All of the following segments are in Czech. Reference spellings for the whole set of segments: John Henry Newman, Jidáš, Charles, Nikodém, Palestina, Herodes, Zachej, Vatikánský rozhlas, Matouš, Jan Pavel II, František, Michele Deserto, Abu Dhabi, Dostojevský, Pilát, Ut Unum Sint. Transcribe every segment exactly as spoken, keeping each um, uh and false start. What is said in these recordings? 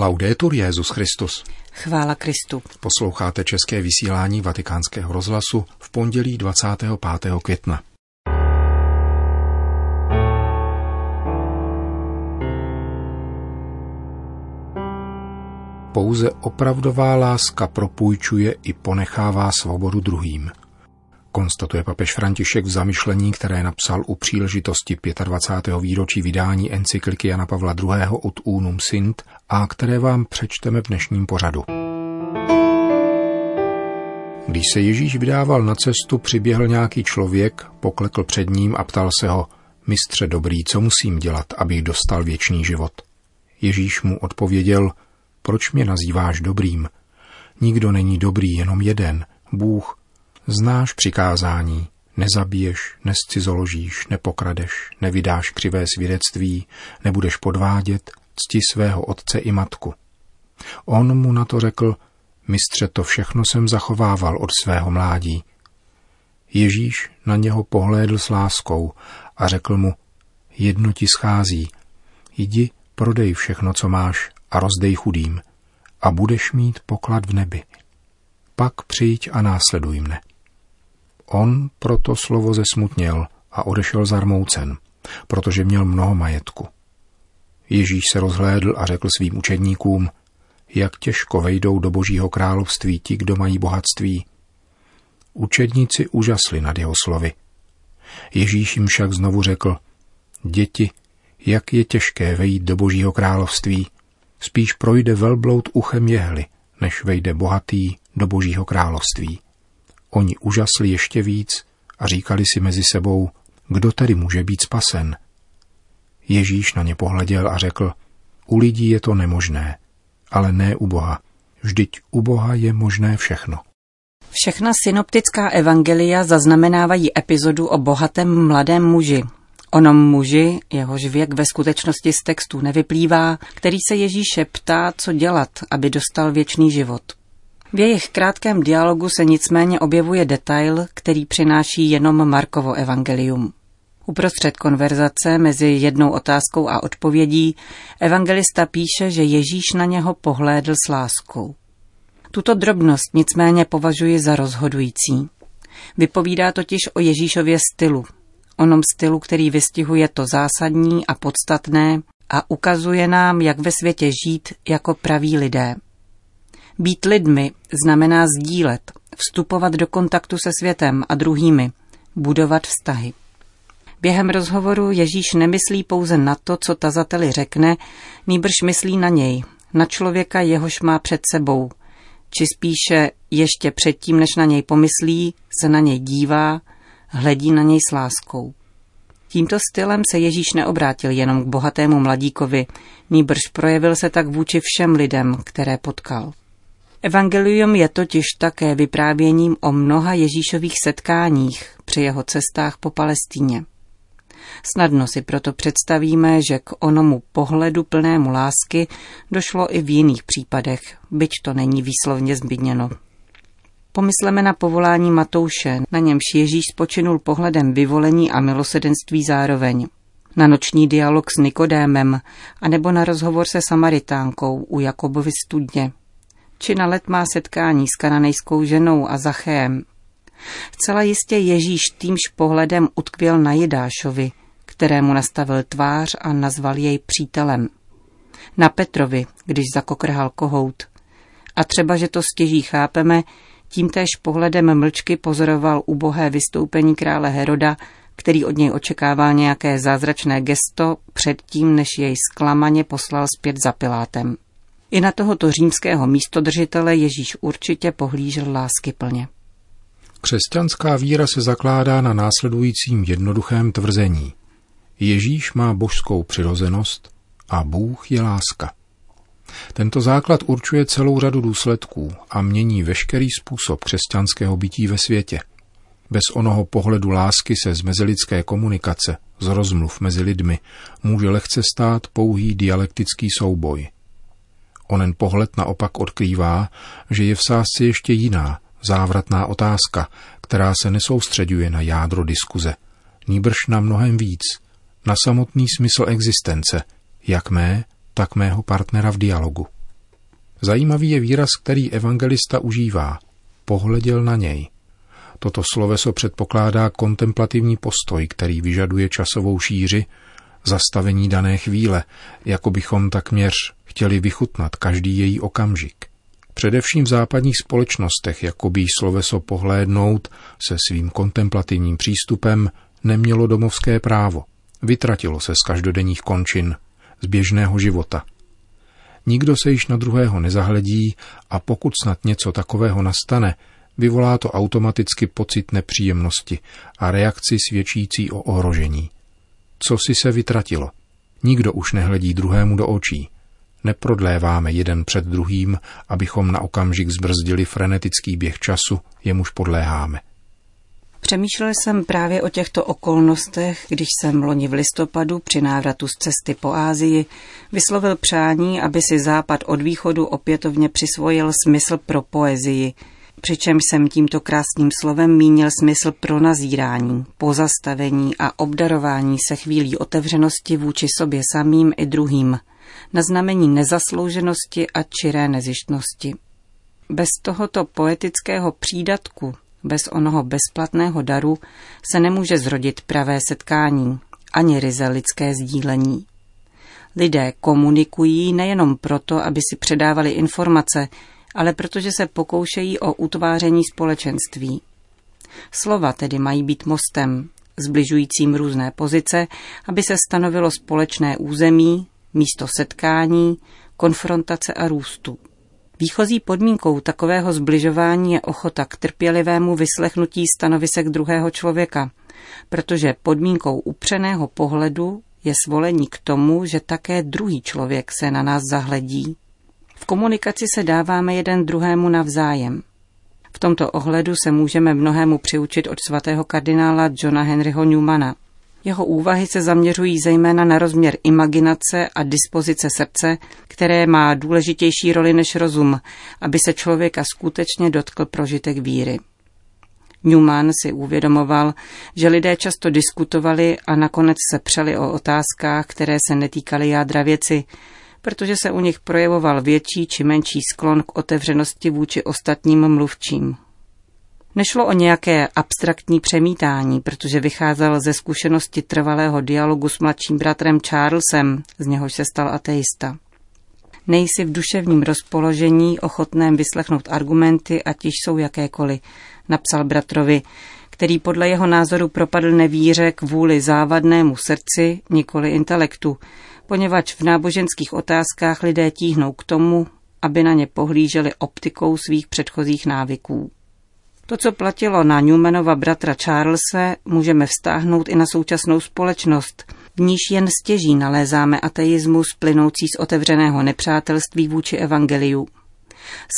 Laudetur Jesus Christus. Chvála Kristu. Posloucháte české vysílání Vatikánského rozhlasu v pondělí dvacátého pátého května. Pouze opravdová láska propůjčuje i ponechává svobodu druhým, konstatuje papež František v zamyšlení, které napsal u příležitosti dvacátého pátého výročí vydání encykliky Jana Pavla druhého. Ut Unum Sint a které vám přečteme v dnešním pořadu. Když se Ježíš vydával na cestu, přiběhl nějaký člověk, poklekl před ním a ptal se ho: Mistře dobrý, co musím dělat, abych dostal věčný život? Ježíš mu odpověděl: Proč mě nazýváš dobrým? Nikdo není dobrý, jenom jeden, Bůh. Znáš přikázání, nezabiješ, nescizoložíš, nepokradeš, nevydáš křivé svědectví, nebudeš podvádět, cti svého otce i matku. On mu na to řekl: Mistře, to všechno jsem zachovával od svého mládí. Ježíš na něho pohlédl s láskou a řekl mu: Jedno ti schází, jdi, prodej všechno, co máš, a rozdej chudým, a budeš mít poklad v nebi. Pak přijď a následuj mne. On proto slovo zesmutněl a odešel zarmoucen, protože měl mnoho majetku. Ježíš se rozhlédl a řekl svým učedníkům: Jak těžko vejdou do Božího království ti, kdo mají bohatství. Učedníci užasli nad jeho slovy. Ježíš jim však znovu řekl: Děti, jak je těžké vejít do Božího království. Spíš projde velbloud uchem jehly, než vejde bohatý do Božího království. Oni užasli ještě víc a říkali si mezi sebou: Kdo tedy může být spasen? Ježíš na ně pohleděl a řekl: U lidí je to nemožné, ale ne u Boha. Vždyť u Boha je možné všechno. Všechna synoptická evangelia zaznamenávají epizodu o bohatém mladém muži. Onom muži, jehož věk ve skutečnosti z textu nevyplývá, který se Ježíše ptá, co dělat, aby dostal věčný život. V jejich krátkém dialogu se nicméně objevuje detail, který přináší jenom Markovo evangelium. Uprostřed konverzace mezi jednou otázkou a odpovědí evangelista píše, že Ježíš na něho pohlédl s láskou. Tuto drobnost nicméně považuji za rozhodující. Vypovídá totiž o Ježíšově stylu. Onom stylu, který vystihuje to zásadní a podstatné a ukazuje nám, jak ve světě žít jako praví lidé. Být lidmi znamená sdílet, vstupovat do kontaktu se světem a druhými, budovat vztahy. Během rozhovoru Ježíš nemyslí pouze na to, co tazateli řekne, nýbrž myslí na něj, na člověka, jehož má před sebou, či spíše ještě předtím, než na něj pomyslí, se na něj dívá, hledí na něj s láskou. Tímto stylem se Ježíš neobrátil jenom k bohatému mladíkovi, nýbrž projevil se tak vůči všem lidem, které potkal. Evangelium je totiž také vyprávěním o mnoha Ježíšových setkáních při jeho cestách po Palestíně. Snadno si proto představíme, že k onomu pohledu plnému lásky došlo i v jiných případech, byť to není výslovně zmíněno. Pomysleme na povolání Matouše, na němž Ježíš spočinul pohledem vyvolení a milosedenství zároveň. Na noční dialog s Nikodémem, anebo na rozhovor se Samaritánkou u Jakobovy studně. Či na letmá setkání s kananejskou ženou a Zachéem. Zcela jistě Ježíš týmž pohledem utkvěl na Jidášovi, kterému nastavil tvář a nazval jej přítelem. Na Petrovi, když zakokrhal kohout. A třeba, že to stěží chápeme, tímtéž pohledem mlčky pozoroval ubohé vystoupení krále Heroda, který od něj očekával nějaké zázračné gesto předtím, než jej zklamaně poslal zpět za Pilátem. I na tohoto římského místodržitele Ježíš určitě pohlížel láskyplně. Křesťanská víra se zakládá na následujícím jednoduchém tvrzení. Ježíš má božskou přirozenost a Bůh je láska. Tento základ určuje celou řadu důsledků a mění veškerý způsob křesťanského bytí ve světě. Bez onoho pohledu lásky se z mezilidské komunikace, z rozmluv mezi lidmi, může lehce stát pouhý dialektický souboj. Onen pohled naopak odkrývá, že je v sázce ještě jiná, závratná otázka, která se nesoustřeďuje na jádro diskuze, nýbrž na mnohem víc, na samotný smysl existence, jak mé, tak mého partnera v dialogu. Zajímavý je výraz, který evangelista užívá. Pohleděl na něj. Toto sloveso předpokládá kontemplativní postoj, který vyžaduje časovou šíři, zastavení dané chvíle, jako bychom takměř chtěli vychutnat každý její okamžik. Především v západních společnostech, jakoby sloveso pohlédnout se svým kontemplativním přístupem nemělo domovské právo. Vytratilo se z každodenních končin, z běžného života. Nikdo se již na druhého nezahledí a pokud snad něco takového nastane, vyvolá to automaticky pocit nepříjemnosti a reakci svědčící o ohrožení. Co si se vytratilo? Nikdo už nehledí druhému do očí. Neprodléváme jeden před druhým, abychom na okamžik zbrzdili frenetický běh času, jemuž podléháme. Přemýšlel jsem právě o těchto okolnostech, když jsem loni v listopadu při návratu z cesty po Asii vyslovil přání, aby si Západ od východu opětovně přisvojil smysl pro poezii, přičemž jsem tímto krásným slovem mínil smysl pro nazírání, pozastavení a obdarování se chvílí otevřenosti vůči sobě samým i druhým, na znamení nezaslouženosti a čiré nezištnosti. Bez tohoto poetického přídatku, bez onoho bezplatného daru se nemůže zrodit pravé setkání, ani ryze lidské sdílení. Lidé komunikují nejenom proto, aby si předávali informace, ale protože se pokoušejí o utváření společenství. Slova tedy mají být mostem, sbližujícím různé pozice, aby se stanovilo společné území, místo setkání, konfrontace a růstu. Výchozí podmínkou takového zbližování je ochota k trpělivému vyslechnutí stanovisek druhého člověka, protože podmínkou upřeného pohledu je svolení k tomu, že také druhý člověk se na nás zahledí. V komunikaci se dáváme jeden druhému navzájem. V tomto ohledu se můžeme mnohému přiučit od svatého kardinála Johna Henryho Newmana. Jeho úvahy se zaměřují zejména na rozměr imaginace a dispozice srdce, které má důležitější roli než rozum, aby se člověka skutečně dotkl prožitek víry. Newman si uvědomoval, že lidé často diskutovali a nakonec se přeli o otázkách, které se netýkaly jádra věci, protože se u nich projevoval větší či menší sklon k otevřenosti vůči ostatním mluvčím. Nešlo o nějaké abstraktní přemítání, protože vycházel ze zkušenosti trvalého dialogu s mladším bratrem Charlesem, z něhož se stal ateista. Nejsi v duševním rozpoložení ochotném vyslechnout argumenty, ať již jsou jakékoliv, napsal bratrovi, který podle jeho názoru propadl nevíře kvůli závadnému srdci, nikoli intelektu, poněvadž v náboženských otázkách lidé tíhnou k tomu, aby na ně pohlíželi optikou svých předchozích návyků. To, co platilo na Newmanova bratra Charlese, můžeme vztáhnout i na současnou společnost, v níž jen stěží nalézáme ateismus plynoucí z otevřeného nepřátelství vůči evangeliu.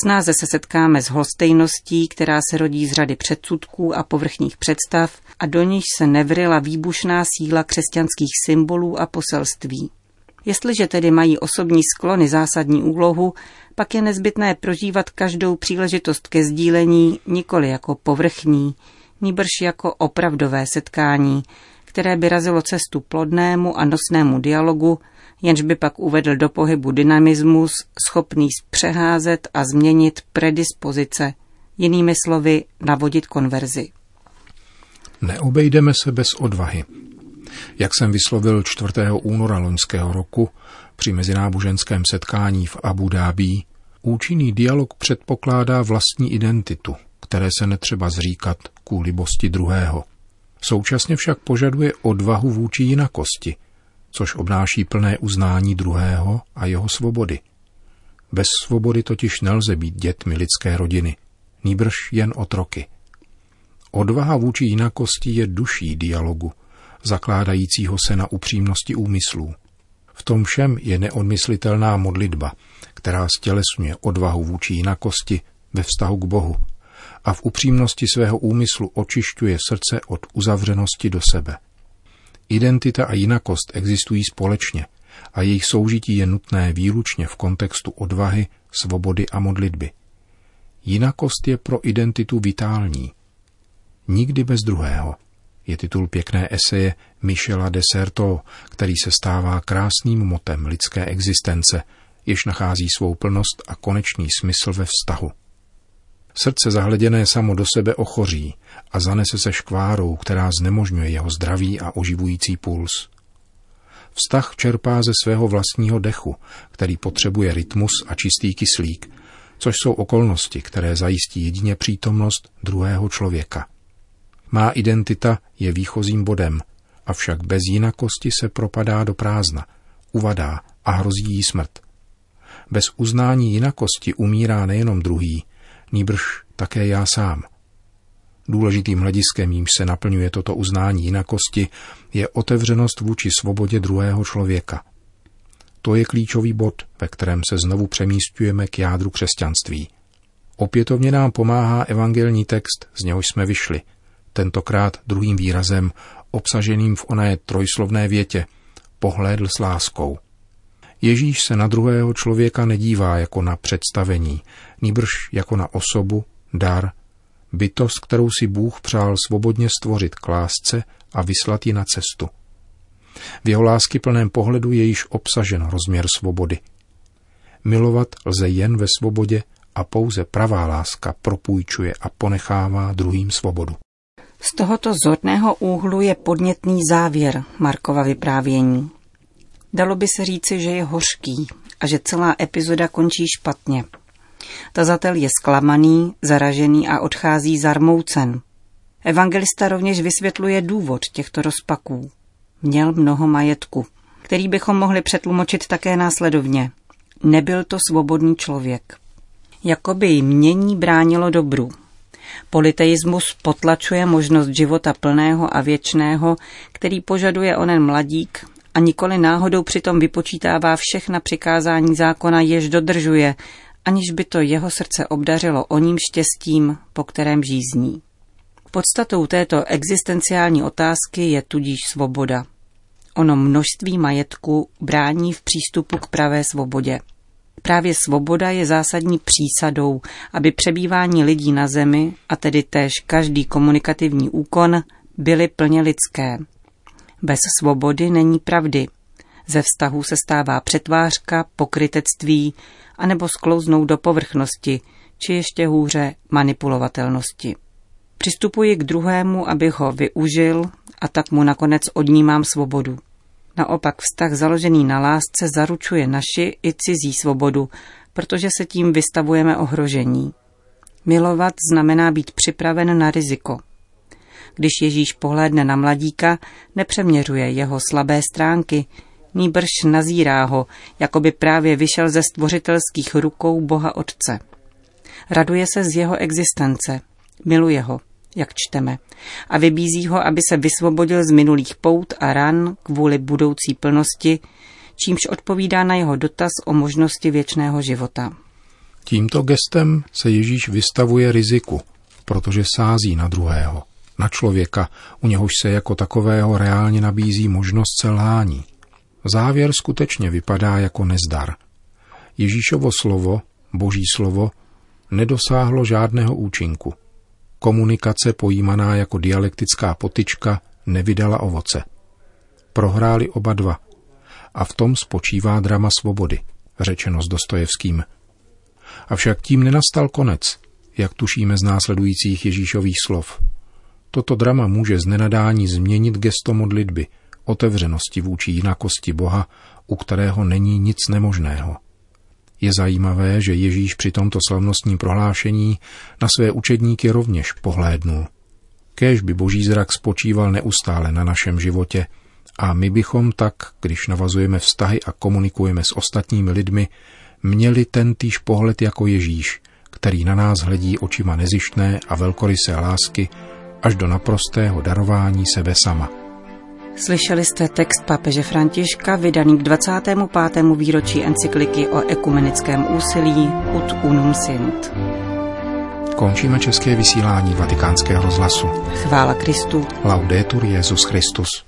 Snáze se setkáme s hostejností, která se rodí z řady předsudků a povrchních představ a do níž se nevryla výbušná síla křesťanských symbolů a poselství. Jestliže tedy mají osobní sklony zásadní úlohu, pak je nezbytné prožívat každou příležitost ke sdílení nikoli jako povrchní, nýbrž jako opravdové setkání, které by razilo cestu plodnému a nosnému dialogu, jenž by pak uvedl do pohybu dynamismus, schopný zpřeházet a změnit predispozice, jinými slovy navodit konverzi. Neobejdeme se bez odvahy. Jak jsem vyslovil čtvrtého února loňského roku při mezináboženském setkání v Abu Dhabi, účinný dialog předpokládá vlastní identitu, které se netřeba zříkat kvůli bosti druhého. Současně však požaduje odvahu vůči jinakosti, což obnáší plné uznání druhého a jeho svobody. Bez svobody totiž nelze být dětmi lidské rodiny, nýbrž jen otroky. Odvaha vůči jinakosti je duší dialogu, zakládajícího se na upřímnosti úmyslů. V tom všem je neodmyslitelná modlitba, která stělesňuje odvahu vůči jinakosti ve vztahu k Bohu a v upřímnosti svého úmyslu očišťuje srdce od uzavřenosti do sebe. Identita a jinakost existují společně a jejich soužití je nutné výlučně v kontextu odvahy, svobody a modlitby. Jinakost je pro identitu vitální. Nikdy bez druhého. Je titul pěkné eseje Michela Deserto, který se stává krásným motem lidské existence, jež nachází svou plnost a konečný smysl ve vztahu. Srdce zahleděné samo do sebe ochoří a zanese se škvárou, která znemožňuje jeho zdravý a oživující puls. Vztah čerpá ze svého vlastního dechu, který potřebuje rytmus a čistý kyslík, což jsou okolnosti, které zajistí jedině přítomnost druhého člověka. Má identita je výchozím bodem, avšak bez jinakosti se propadá do prázdna, uvadá a hrozí jí smrt. Bez uznání jinakosti umírá nejenom druhý, nýbrž také já sám. Důležitým hlediskem, jímž se naplňuje toto uznání jinakosti, je otevřenost vůči svobodě druhého člověka. To je klíčový bod, ve kterém se znovu přemísťujeme k jádru křesťanství. Opětovně nám pomáhá evangelní text, z něhož jsme vyšli, tentokrát druhým výrazem, obsaženým v oné trojslovné větě, pohlédl s láskou. Ježíš se na druhého člověka nedívá jako na představení, nýbrž jako na osobu, dar, bytost, kterou si Bůh přál svobodně stvořit k lásce a vyslat ji na cestu. V jeho láskyplném pohledu je již obsažen rozměr svobody. Milovat lze jen ve svobodě a pouze pravá láska propůjčuje a ponechává druhým svobodu. Z tohoto zorného úhlu je podnětný závěr Markova vyprávění. Dalo by se říci, že je hořký a že celá epizoda končí špatně. Tazatel je zklamaný, zaražený a odchází zarmoucen. Evangelista rovněž vysvětluje důvod těchto rozpaků. Měl mnoho majetku, který bychom mohli přetlumočit také následovně. Nebyl to svobodný člověk. Jakoby jmění bránilo dobru. Politeismus potlačuje možnost života plného a věčného, který požaduje onen mladík, a nikoli náhodou přitom vypočítává všechna přikázání zákona, jež dodržuje, aniž by to jeho srdce obdařilo oním štěstím, po kterém žízní. Podstatou této existenciální otázky je tudíž svoboda. Ono množství majetku brání v přístupu k pravé svobodě. Právě svoboda je zásadní přísadou, aby přebývání lidí na zemi, a tedy též každý komunikativní úkon, byly plně lidské. Bez svobody není pravdy. Ze vztahu se stává přetvářka, pokrytectví, anebo sklouznou do povrchnosti, či ještě hůře manipulovatelnosti. Přistupuji k druhému, abych ho využil, a tak mu nakonec odnímám svobodu. Naopak vztah založený na lásce zaručuje naši i cizí svobodu, protože se tím vystavujeme ohrožení. Milovat znamená být připraven na riziko. Když Ježíš pohlédne na mladíka, nepřeměřuje jeho slabé stránky, nýbrž nazírá ho, jako by právě vyšel ze stvořitelských rukou Boha Otce. Raduje se z jeho existence, miluje ho, jak čteme, a vybízí ho, aby se vysvobodil z minulých pout a ran kvůli budoucí plnosti, čímž odpovídá na jeho dotaz o možnosti věčného života. Tímto gestem se Ježíš vystavuje riziku, protože sází na druhého, na člověka, u něhož se jako takového reálně nabízí možnost selhání. Závěr skutečně vypadá jako nezdar. Ježíšovo slovo, boží slovo, nedosáhlo žádného účinku. Komunikace pojímaná jako dialektická potyčka nevydala ovoce. Prohráli oba dva. A v tom spočívá drama svobody, řečeno s Dostojevským. Avšak tím nenastal konec, jak tušíme z následujících Ježíšových slov. Toto drama může z nenadání změnit gesto modlitby, otevřenosti vůči jinakosti Boha, u kterého není nic nemožného. Je zajímavé, že Ježíš při tomto slavnostním prohlášení na své učedníky rovněž pohlédnul. Kéž by boží zrak spočíval neustále na našem životě a my bychom tak, když navazujeme vztahy a komunikujeme s ostatními lidmi, měli tentýž pohled jako Ježíš, který na nás hledí očima nezištné a velkorysé lásky až do naprostého darování sebe sama. Slyšeli jste text papeže Františka vydaný k dvacátému pátému výročí encykliky o ekumenickém úsilí Ut Unum Sint. Končíme české vysílání Vatikánského rozhlasu. Chvála Kristu. Laudetur Jesus Christus.